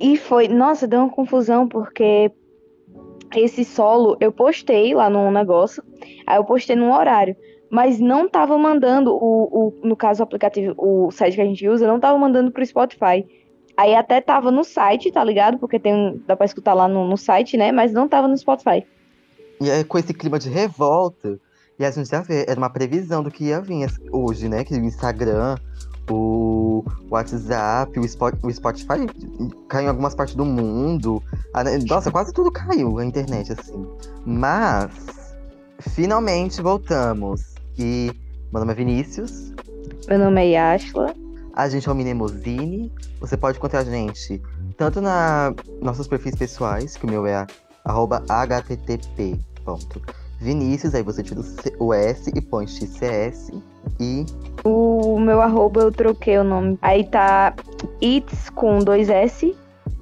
E foi, nossa, deu uma confusão, porque esse solo eu postei lá num negócio, aí eu postei num horário, mas não tava mandando, no caso o aplicativo, o site que a gente usa, não tava mandando pro Spotify. Aí até tava no site, tá ligado? Porque dá pra escutar lá no site, né? Mas não tava no Spotify. E aí, com esse clima de revolta, e a gente já vê, era uma previsão do que ia vir hoje, né? Que o Instagram, o WhatsApp, o Spotify caiu em algumas partes do mundo. Nossa, quase tudo caiu, a internet, assim. Mas, finalmente voltamos. E meu nome é Vinícius. Meu nome é Yashla. A gente é o Minemosine. Você pode encontrar a gente tanto na nossos perfis pessoais, que o meu é @http. Vinícius, aí você tira o S e põe XCS. E o meu arroba eu troquei o nome. Aí tá It's com 2S,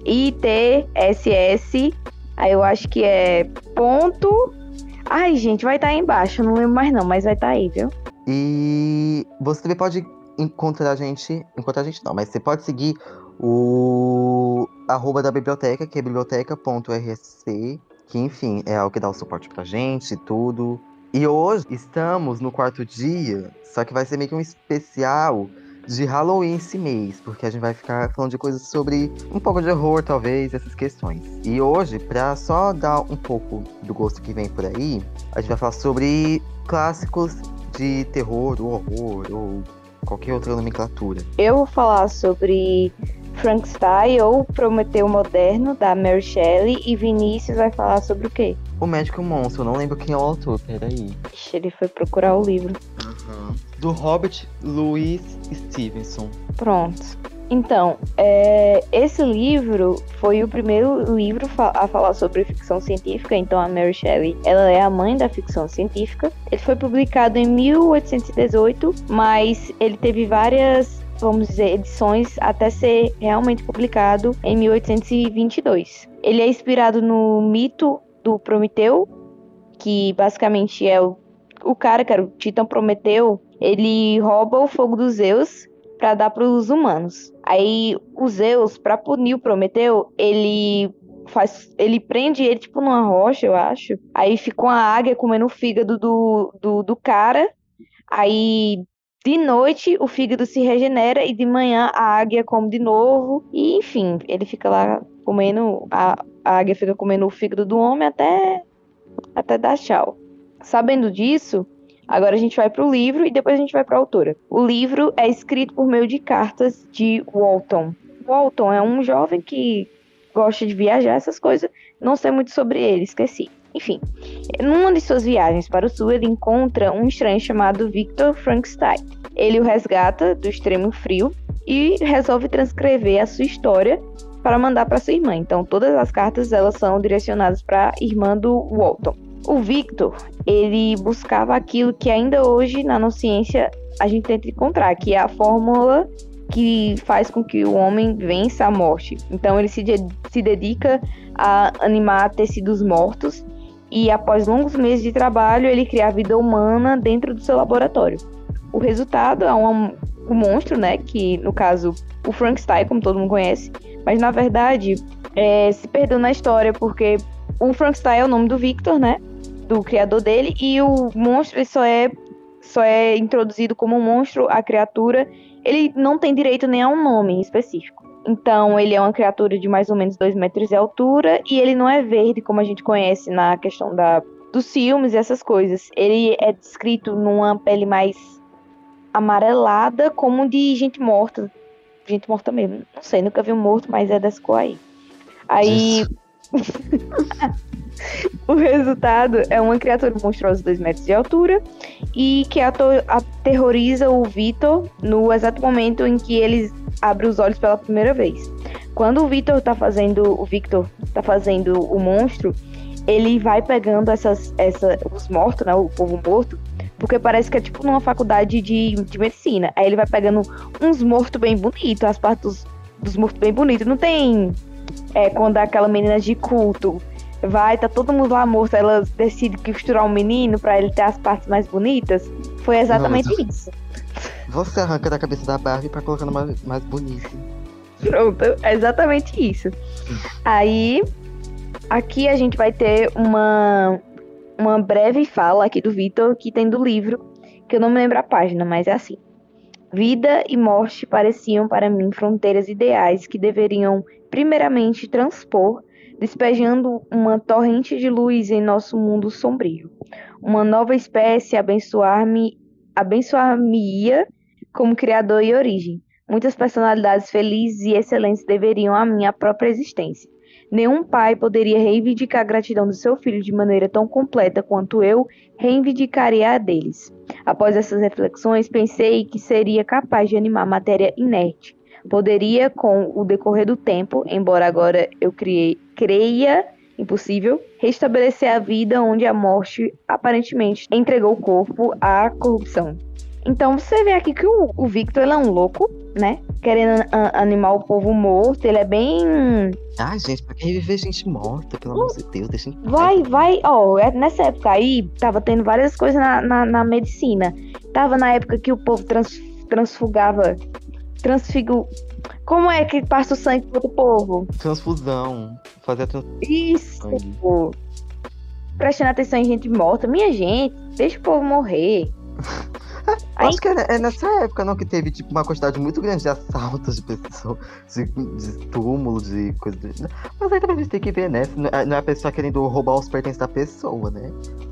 ITSS. Aí eu acho que é ponto. Ai, gente, vai estar aí embaixo. Eu não lembro mais não, mas vai estar aí, viu? E você também pode mas você pode seguir o arroba da biblioteca, que é biblioteca.rsc, que enfim, é o que dá o suporte pra gente e tudo. E hoje estamos no 4º dia, só que vai ser meio que um especial de Halloween esse mês, porque a gente vai ficar falando de coisas sobre um pouco de horror, talvez, essas questões. E hoje, pra só dar um pouco do gosto que vem por aí, a gente vai falar sobre clássicos de terror, ou horror, ou qualquer outra nomenclatura. Eu vou falar sobre Frankenstein ou Prometeu Moderno, da Mary Shelley, e Vinícius vai falar sobre o quê? O Médico e o Monstro, eu não lembro quem é o autor, peraí. Ele foi procurar o livro. Uhum. Do Robert Louis Stevenson. Pronto. Então, esse livro foi o primeiro livro a falar sobre ficção científica. Então, a Mary Shelley, ela é a mãe da ficção científica. Ele foi publicado em 1818, mas ele teve várias, vamos dizer, edições até ser realmente publicado em 1822. Ele é inspirado no mito do Prometeu, que basicamente é o cara que era o Titã Prometeu. Ele rouba o fogo dos Zeus para dar para os humanos. Aí o Zeus, para punir o Prometeu, ele prende ele tipo numa rocha, eu acho. Aí ficou a águia comendo o fígado do cara. Aí de noite o fígado se regenera e de manhã a águia come de novo. E enfim, ele fica lá comendo, a águia fica comendo o fígado do homem até dar tchau. Sabendo disso, agora a gente vai para o livro e depois a gente vai para a autora. O livro é escrito por meio de cartas de Walton. Walton é um jovem que gosta de viajar, essas coisas. Não sei muito sobre ele, esqueci. Enfim, numa de suas viagens para o sul, ele encontra um estranho chamado Victor Frankenstein. Ele o resgata do extremo frio e resolve transcrever a sua história para mandar para sua irmã. Então, todas as cartas elas são direcionadas para a irmã do Walton. O Victor, ele buscava aquilo que ainda hoje na ciência a gente tenta encontrar, que é a fórmula que faz com que o homem vença a morte. Então ele se dedica a animar tecidos mortos e após longos meses de trabalho ele cria a vida humana dentro do seu laboratório. O resultado é um monstro, né, que no caso o Frankenstein, como todo mundo conhece, mas na verdade se perdeu na história porque o Frankenstein é o nome do Victor, né, do criador dele, e o monstro só é introduzido como um monstro, a criatura, ele não tem direito nem a um nome específico. Então, ele é uma criatura de mais ou menos 2 metros de altura, e ele não é verde, como a gente conhece na questão dos filmes e essas coisas. Ele é descrito numa pele mais amarelada, como de gente morta. Gente morta mesmo. Não sei, nunca vi um morto, mas é dessa cor aí. Aí... O resultado é uma criatura monstruosa de 2 metros de altura e que aterroriza o Victor no exato momento em que ele abre os olhos pela primeira vez. Quando o Victor tá fazendo o monstro, ele vai pegando os mortos, né, o povo morto, porque parece que é tipo numa faculdade de medicina. Aí ele vai pegando uns mortos bem bonitos, as partes dos mortos bem bonitos. Não tem quando aquela menina de culto vai, tá todo mundo lá morto, ela decide costurar um menino pra ele ter as partes mais bonitas. Foi exatamente isso. Você arranca da cabeça da Barbie pra colocar numa mais bonita. Pronto, é exatamente isso. Aí, aqui a gente vai ter uma breve fala aqui do Victor, que tem do livro, que eu não me lembro a página, mas é assim. Vida e morte pareciam para mim fronteiras ideais que deveriam primeiramente transpor, despejando uma torrente de luz em nosso mundo sombrio. Uma nova espécie abençoar-me-ia como criador e origem. Muitas personalidades felizes e excelentes deveriam à minha própria existência. Nenhum pai poderia reivindicar a gratidão do seu filho de maneira tão completa quanto eu reivindicaria a deles. Após essas reflexões, pensei que seria capaz de animar matéria inerte. Poderia, com o decorrer do tempo, embora agora eu creia impossível, restabelecer a vida onde a morte aparentemente entregou o corpo à corrupção. Então você vê aqui que o Victor, ele é um louco, né? Querendo animar o povo morto, ele é bem... Ai, gente, pra que reviver gente morta, pelo amor de Deus, deixa eu... Vai, ó, nessa época aí, tava tendo várias coisas na medicina. Tava na época que o povo transfigurava... Como é que passa o sangue pro outro povo? Transfusão, fazer a transfusão. Isso, pô. Prestando atenção em gente morta. Minha gente, deixa o povo morrer. Aí... Acho que é nessa época, não, que teve tipo, uma quantidade muito grande de assaltos de pessoas, de túmulos, de coisas do... Mas aí também a gente tem que ver, né? Não é a pessoa querendo roubar os pertences da pessoa, né?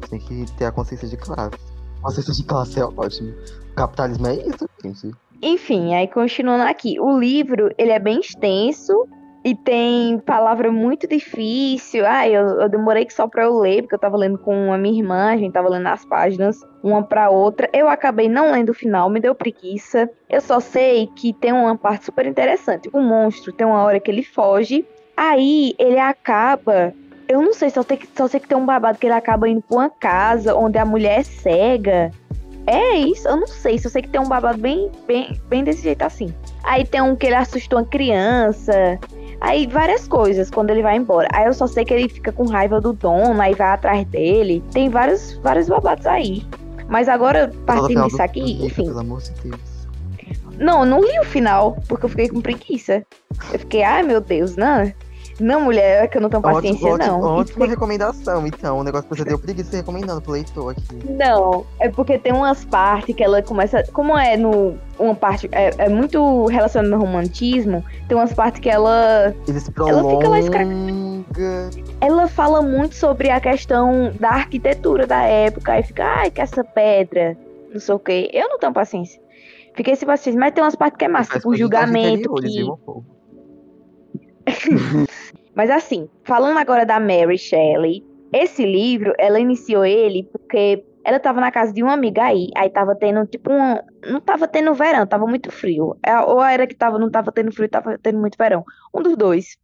Tem que ter a consciência de classe. Consciência de classe é ótimo. O capitalismo é isso, gente. Enfim, aí continuando aqui. O livro, ele é bem extenso e tem palavra muito difícil. Eu demorei só pra eu ler, porque eu tava lendo com a minha irmã, a gente tava lendo as páginas uma pra outra. Eu acabei não lendo o final, me deu preguiça. Eu só sei que tem uma parte super interessante. O monstro tem uma hora que ele foge, aí ele acaba... Eu não sei, só sei que tem um babado que ele acaba indo pra uma casa onde a mulher é cega. É isso, eu não sei, só sei que tem um babado bem desse jeito assim. Aí tem um que ele assustou uma criança... Aí várias coisas quando ele vai embora. Aí eu só sei que ele fica com raiva do dono, aí vai atrás dele. Tem vários babados aí. Mas agora, partindo disso aqui, enfim. Pelo amor de Deus. Não li o final, porque eu fiquei com preguiça. Eu fiquei, ai meu Deus, não. Não, mulher, é que eu não tenho paciência, não. Ótima recomendação, então. O negócio que você deu preguiça recomendando pro leitor aqui. Não, é porque tem umas partes que ela começa... Como é no... Uma parte... É muito relacionado ao romantismo. Tem umas partes que ela... Ela fica lá Ela fala muito sobre a questão da arquitetura da época. Aí fica, que essa pedra... Não sei o quê. Eu não tenho paciência. Fiquei sem paciência. Mas tem umas partes que é massa. Tipo, o julgamento que... Mas assim, falando agora da Mary Shelley, esse livro, ela iniciou ele porque ela tava na casa de uma amiga aí tava tendo tipo um... Não tava tendo verão, tava muito frio. Ou era que não tava tendo frio, tava tendo muito verão. Um dos dois.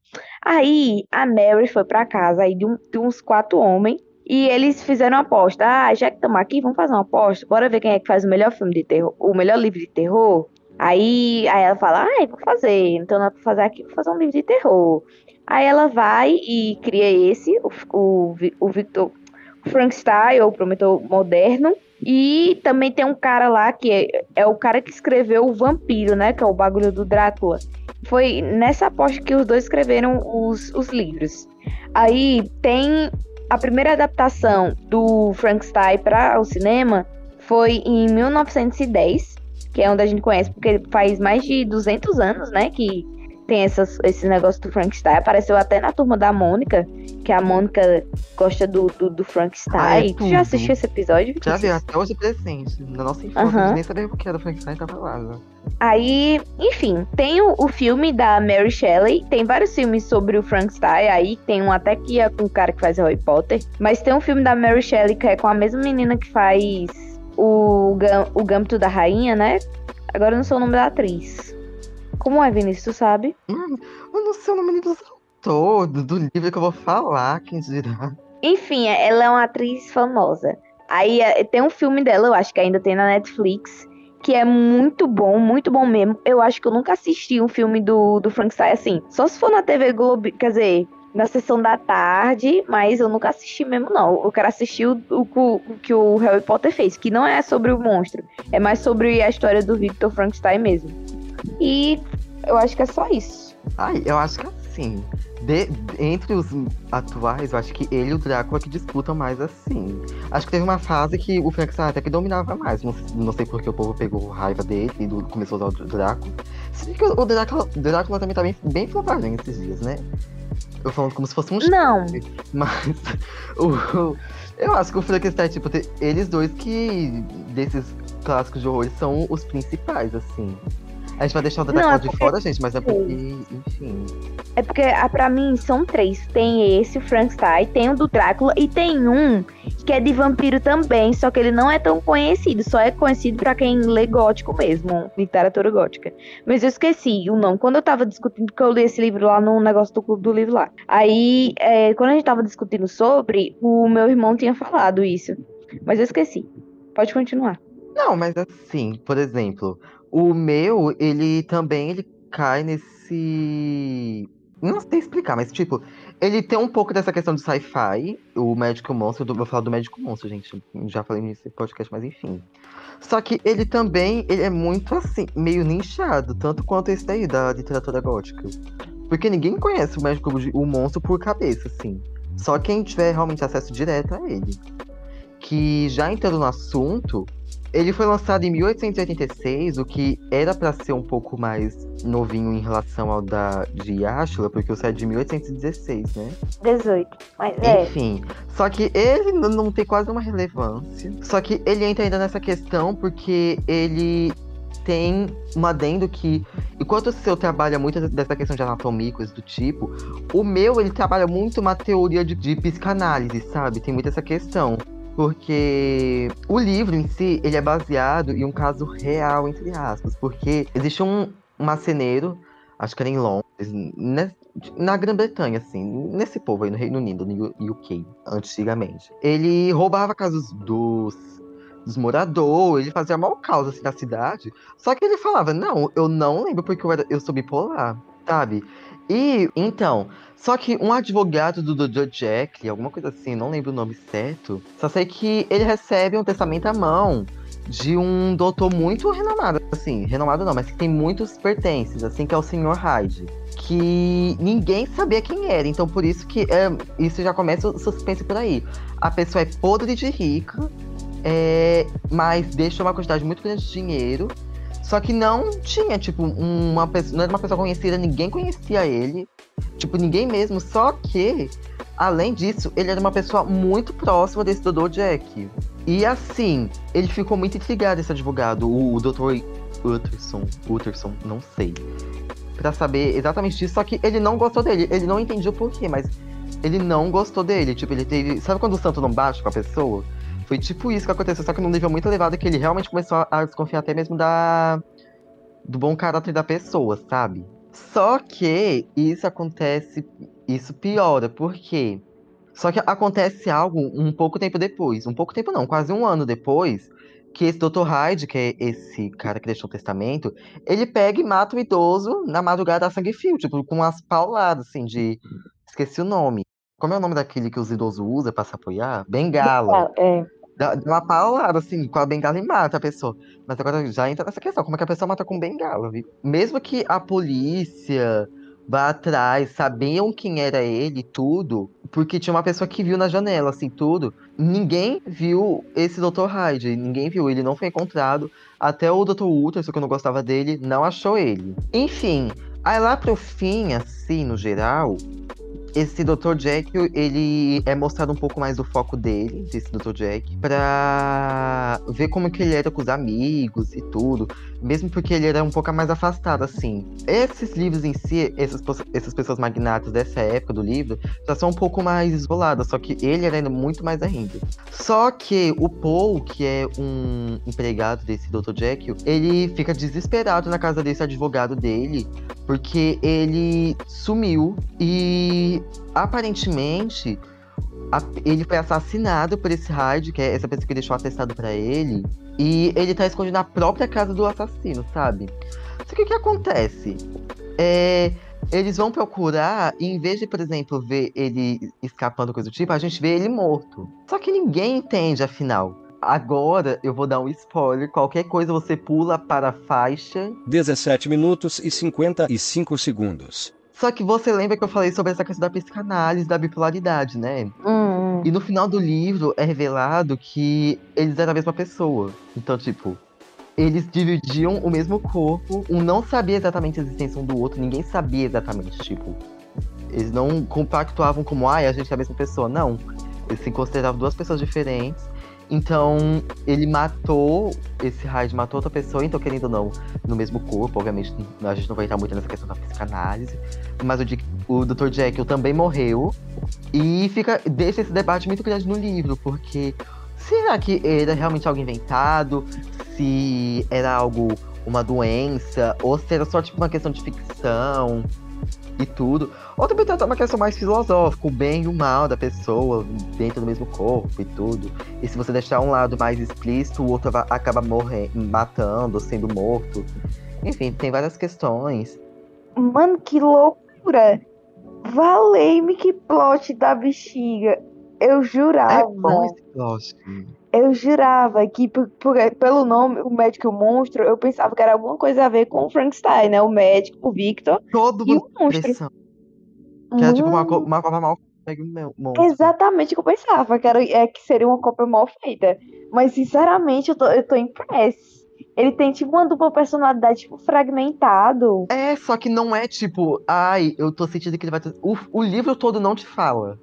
Aí a Mary foi pra casa aí de uns 4 homens e eles fizeram uma aposta. Já que estamos aqui, vamos fazer uma aposta. Bora ver quem é que faz o melhor filme de terror, o melhor livro de terror. Aí ela fala, vou fazer, então não é pra fazer aqui, vou fazer um livro de terror. Aí ela vai e cria esse, o Victor Frankenstein, ou Prometeu Moderno. E também tem um cara lá, que é o cara que escreveu o Vampiro, né, que é o bagulho do Drácula. Foi nessa aposta que os dois escreveram os livros. Aí tem a primeira adaptação do Frankenstein para o cinema, foi em 1910. Que é onde a gente conhece, porque faz mais de 200 anos, né, que tem esse negócio do Frankenstein. Apareceu até na turma da Mônica, que a Mônica gosta do Frankenstein. Tu já assistiu esse episódio? Já vi, até hoje presente. Na nossa infância, a gente nem sabia o que era o Frankenstein, tava lá. Aí, enfim, tem o filme da Mary Shelley, tem vários filmes sobre o Frankenstein, aí tem um até que é com o cara que faz Harry Potter, mas tem um filme da Mary Shelley que é com a mesma menina que faz... O Gâmbito da Rainha, né? Agora eu não sei o nome da atriz. Como é, Vinícius, tu sabe? Eu não sei o nome dos autores do livro que eu vou falar, quem dirá. Enfim, ela é uma atriz famosa. Aí tem um filme dela, eu acho que ainda tem na Netflix, que é muito bom mesmo. Eu acho que eu nunca assisti um filme do Frankenstein assim. Só se for na TV Globo, quer dizer... Na sessão da tarde, mas eu nunca assisti mesmo, não. Eu quero assistir o que o Harry Potter fez, que não é sobre o monstro. É mais sobre a história do Victor Frankenstein mesmo. E eu acho que é só isso. Ai, eu acho que assim, entre os atuais, eu acho que ele e o Drácula que disputam mais assim. Acho que teve uma fase que o Frankenstein até que dominava mais. Não sei porque o povo pegou raiva dele e começou a usar o Drácula. Se bem que o Drácula também tá bem flopado nesses dias, né? Eu falando como se fosse um... Não! Mas eu acho que o Frankenstein, tipo, eles dois que desses clássicos de horror são os principais, assim. A gente vai deixar o Drácula de fora, gente, mas é porque, enfim... É porque, pra mim, são três. Tem esse, o Frankenstein, tem o do Drácula e tem um que é de vampiro também, só que ele não é tão conhecido. Só é conhecido pra quem lê gótico mesmo, literatura gótica. Mas eu esqueci o nome. Quando eu tava discutindo, porque eu li esse livro lá no negócio do Clube do Livro lá. Aí, quando a gente tava discutindo sobre, o meu irmão tinha falado isso. Mas eu esqueci. Pode continuar. Não, mas assim, por exemplo... O meu, ele também cai nesse... Não sei explicar, mas tipo... Ele tem um pouco dessa questão de sci-fi. O Médico e o Monstro, eu vou falar do Médico e o Monstro, gente. Já falei nesse podcast, mas enfim. Só que ele também, ele é muito assim, meio nichado. Tanto quanto esse daí, da literatura gótica. Porque ninguém conhece o Médico e o Monstro por cabeça, assim. Só quem tiver realmente acesso direto a ele. Que já entrando no assunto... Ele foi lançado em 1886, o que era para ser um pouco mais novinho em relação ao de Ashla, porque o seu é de 1816, né? 18, mas é. Enfim, só que ele não tem quase uma relevância. Só que ele entra ainda nessa questão porque ele tem um adendo que... Enquanto o seu trabalha muito dessa questão de anatomia e coisas do tipo, o meu, ele trabalha muito uma teoria de psicanálise, sabe? Tem muito essa questão. Porque o livro em si, ele é baseado em um caso real, entre aspas. Porque existe um marceneiro, acho que era em Londres, na Grã-Bretanha, assim. Nesse povo aí, no Reino Unido, no UK, antigamente. Ele roubava casas dos moradores, ele fazia mau caos, assim, na cidade. Só que ele falava, não, eu não lembro porque eu sou bipolar, sabe? E, então, só que um advogado do Dr. Jekyll, alguma coisa assim, não lembro o nome certo. Só sei que ele recebe um testamento à mão de um doutor muito renomado, assim, renomado não, mas que tem muitos pertences, assim, que é o Sr. Hyde. Que ninguém sabia quem era, então por isso que isso já começa o suspense por aí. A pessoa é podre de rica, mas deixa uma quantidade muito grande de dinheiro. Só que não tinha, tipo, não era uma pessoa conhecida, ninguém conhecia ele. Tipo, ninguém mesmo. Só que, além disso, ele era uma pessoa muito próxima desse Dr. Jekyll. E assim, ele ficou muito intrigado, esse advogado, o Dr. Utterson, não sei. Pra saber exatamente disso, só que ele não gostou dele. Ele não entendia o porquê, mas ele não gostou dele. Tipo, ele teve... Sabe quando o santo não bate com a pessoa? Foi tipo isso que aconteceu, só que num nível muito elevado que ele realmente começou a desconfiar até mesmo do bom caráter da pessoa, sabe? Só que isso acontece, isso piora, por quê? Só que acontece algo um pouco tempo depois, um pouco tempo não, quase um ano depois, que esse Dr. Hyde, que é esse cara que deixou o testamento, ele pega e mata o idoso na madrugada a sangue frio, tipo, com umas pauladas, assim, de... Esqueci o nome. Como é o nome daquele que os idosos usam pra se apoiar? Bengala. É. Dá uma paulada, assim, com a bengala e mata a pessoa. Mas agora já entra nessa questão, como é que a pessoa mata com bengala, viu? Mesmo que a polícia vá atrás, sabiam quem era ele e tudo, porque tinha uma pessoa que viu na janela, assim, tudo. Ninguém viu esse Dr. Hyde, ninguém viu, ele não foi encontrado. Até o Dr. Utterson, que eu não gostava dele, não achou ele. Enfim, aí lá pro fim, assim, no geral... Esse Dr. Jekyll, ele é mostrado um pouco mais do foco dele, desse Dr. Jekyll, pra ver como que ele era com os amigos e tudo, mesmo porque ele era um pouco mais afastado, assim. Esses livros em si, essas pessoas magnatas dessa época do livro, já são um pouco mais isoladas, só que ele era ainda muito mais ainda. Só que o Paul, que é um empregado desse Dr. Jekyll, ele fica desesperado na casa desse advogado dele, porque ele sumiu e... Aparentemente, ele foi assassinado por esse Hyde, que é essa pessoa que deixou o atestado pra ele. E ele tá escondido na própria casa do assassino, sabe? Só que o que acontece? Eles vão procurar, e em vez de, por exemplo, ver ele escapando, coisa do tipo, a gente vê ele morto. Só que ninguém entende, afinal. Agora eu vou dar um spoiler. Qualquer coisa você pula para a faixa 17 minutos e 55 segundos. Só que você lembra que eu falei sobre essa questão da psicanálise, da bipolaridade, né? E no final do livro é revelado que eles eram a mesma pessoa. Então, tipo, eles dividiam o mesmo corpo. Um não sabia exatamente a existência um do outro. Ninguém sabia exatamente, tipo, eles não compactuavam como, ai, a gente é a mesma pessoa. Não, eles se consideravam duas pessoas diferentes. Então, ele matou, esse Hyde matou outra pessoa, então, querendo ou não, no mesmo corpo, obviamente, a gente não vai entrar muito nessa questão da psicanálise, mas o Dr. Jekyll também morreu, e deixa esse debate muito grande no livro, porque será que era realmente algo inventado, se era algo, uma doença, ou se era só tipo uma questão de ficção e tudo, ou também tratar uma questão mais filosófica, o bem e o mal da pessoa dentro do mesmo corpo e tudo. E se você deixar um lado mais explícito, o outro acaba matando, sendo morto. Enfim, tem várias questões. Mano, que loucura! Valei-me que plot da bexiga! Eu jurava. É bom esse plot. Eu jurava que, pelo nome, O Médico e o Monstro, eu pensava que era alguma coisa a ver com o Frankenstein, né? O médico, o Victor todo e o monstro. Que era tipo uma cópia mal feita do monstro. Exatamente o que eu pensava, que, que seria uma cópia mal feita. Mas, sinceramente, eu tô impressa. Ele tem, tipo, uma dupla personalidade, tipo, fragmentado. É, só que não é, tipo, ai, eu tô sentindo que ele vai... O livro todo não te fala.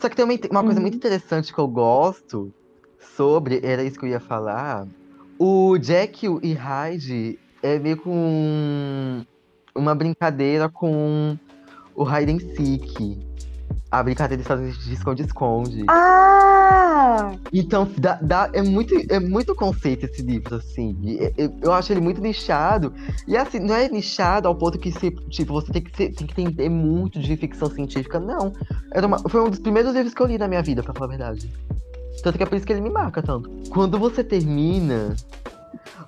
Só que tem uma coisa muito interessante que eu gosto... Sobre, era isso que eu ia falar. O Jekyll e Hyde é meio com uma brincadeira com o hide and seek. A brincadeira de esconde-esconde. Ah! Então, é muito conceito esse livro, assim. Eu acho ele muito nichado. E assim, não é nichado ao ponto que você, tipo, você tem que entender muito de ficção científica, não. Foi um dos primeiros livros que eu li na minha vida, pra falar a verdade. Tanto que é por isso que ele me marca tanto. Quando você termina,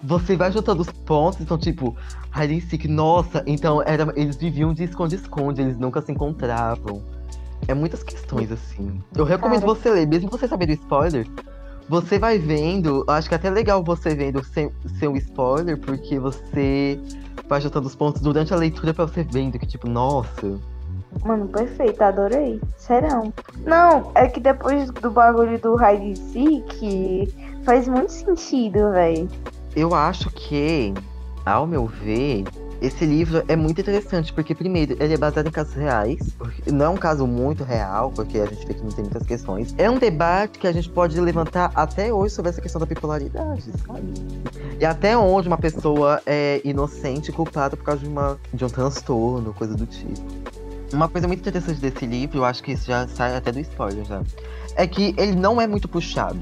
você vai juntando os pontos. Então, tipo, hide and seek, nossa, então eles viviam de esconde-esconde, eles nunca se encontravam. É muitas questões, assim. Eu recomendo você ler, mesmo você saber do spoiler. Você vai vendo, acho que é até legal você vendo sem um spoiler, porque você vai juntando os pontos durante a leitura pra você vendo que, tipo, nossa... Mano, perfeito, adorei. Serão. Não, é que depois do bagulho do hide and seek, faz muito sentido, velho. Eu acho que, ao meu ver, esse livro é muito interessante, porque primeiro, ele é baseado em casos reais. Não é um caso muito real, porque a gente vê que não tem muitas questões. É um debate que a gente pode levantar até hoje sobre essa questão da bipolaridade, sabe? E até onde uma pessoa é inocente e culpada por causa de um transtorno, coisa do tipo. Uma coisa muito interessante desse livro, eu acho que isso já sai até do spoiler já, é que ele não é muito puxado.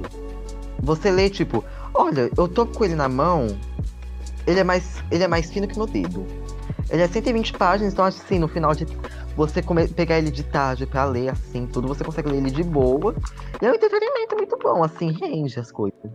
Você lê, tipo, olha, eu tô com ele na mão, ele é mais fino que no dedo. Ele é 120 páginas, então acho que assim, no final de você pegar ele de tarde pra ler, assim, tudo, você consegue ler ele de boa. E é um entretenimento muito bom, assim, rende as coisas.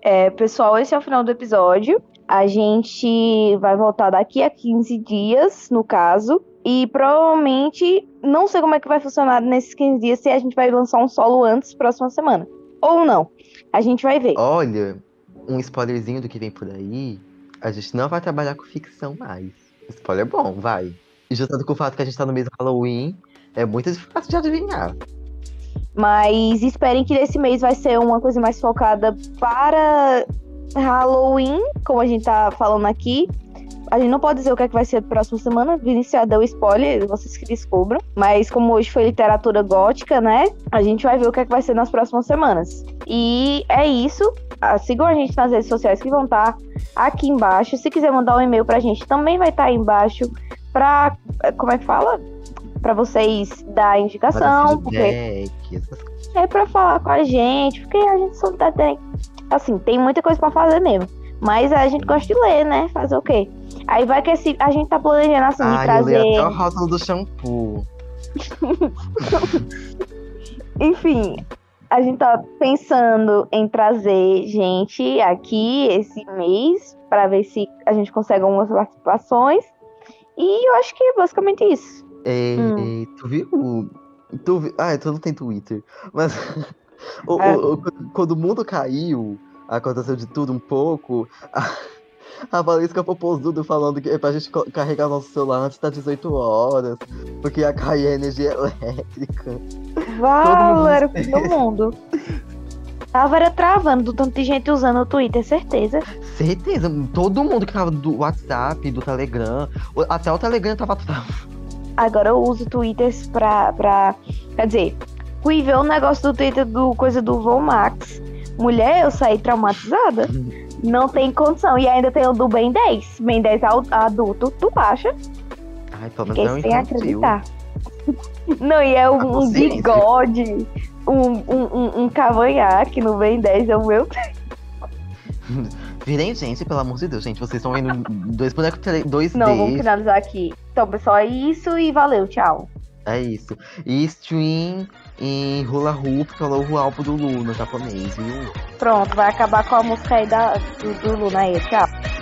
É, pessoal, esse é o final do episódio. A gente vai voltar daqui a 15 dias, no caso. E provavelmente, não sei como é que vai funcionar nesses 15 dias, se a gente vai lançar um solo antes, próxima semana. Ou não. A gente vai ver. Olha, um spoilerzinho do que vem por aí, a gente não vai trabalhar com ficção mais. Spoiler bom, vai. E juntando com o fato que a gente tá no mês do Halloween, é muito fácil de adivinhar. Mas esperem que nesse mês vai ser uma coisa mais focada para Halloween, como a gente tá falando aqui. A gente não pode dizer o que é que vai ser da próxima semana, Vinícius deu spoiler, vocês que descubram. Mas como hoje foi literatura gótica, né? A gente vai ver o que é que vai ser nas próximas semanas. E é isso. Sigam a gente nas redes sociais que vão estar aqui embaixo. Se quiser mandar um e-mail pra gente, também vai estar aí embaixo pra... Como é que fala? Pra vocês dar indicação. Porque é pra falar com a gente, porque a gente só tá... Assim, tem muita coisa pra fazer mesmo. Mas a gente gosta de ler, né? Fazer o quê? Aí vai que a gente tá planejando assim de trazer... eu li até o rótulo do shampoo. Enfim, a gente tá pensando em trazer gente aqui esse mês pra ver se a gente consegue algumas participações. E eu acho que é basicamente isso. Tu viu? Tu não tem Twitter, mas... Quando o mundo caiu, aconteceu de tudo um pouco. A Valesca Popozudo falando que é pra gente carregar nosso celular antes das 18 horas, porque ia cair a energia elétrica. Uau, era o fim do mundo. Tava era travando do tanto de gente usando o Twitter, certeza. Certeza, todo mundo que tava do WhatsApp, do Telegram, até o Telegram tava travando. Agora eu uso Twitter pra... Quer dizer, fui ver o negócio do Twitter do coisa do Von Max. Mulher, eu saí traumatizada. Não tem condição. E ainda tem o do Ben 10. Ben 10 adulto, tu acha? Ai, pelo menos não entendi. Não, e é um bigode, um cavanhaque no Ben 10, é o meu. Virem, gente, pelo amor de Deus, gente. Vocês estão vendo dois bonecos 2D. Não, vamos finalizar aqui. Então, pessoal, é isso e valeu, tchau. É isso. E stream em Hula Hoop, que é o álbum do Luna japonês, viu? Pronto, vai acabar com a música aí do Luna aí, tchau.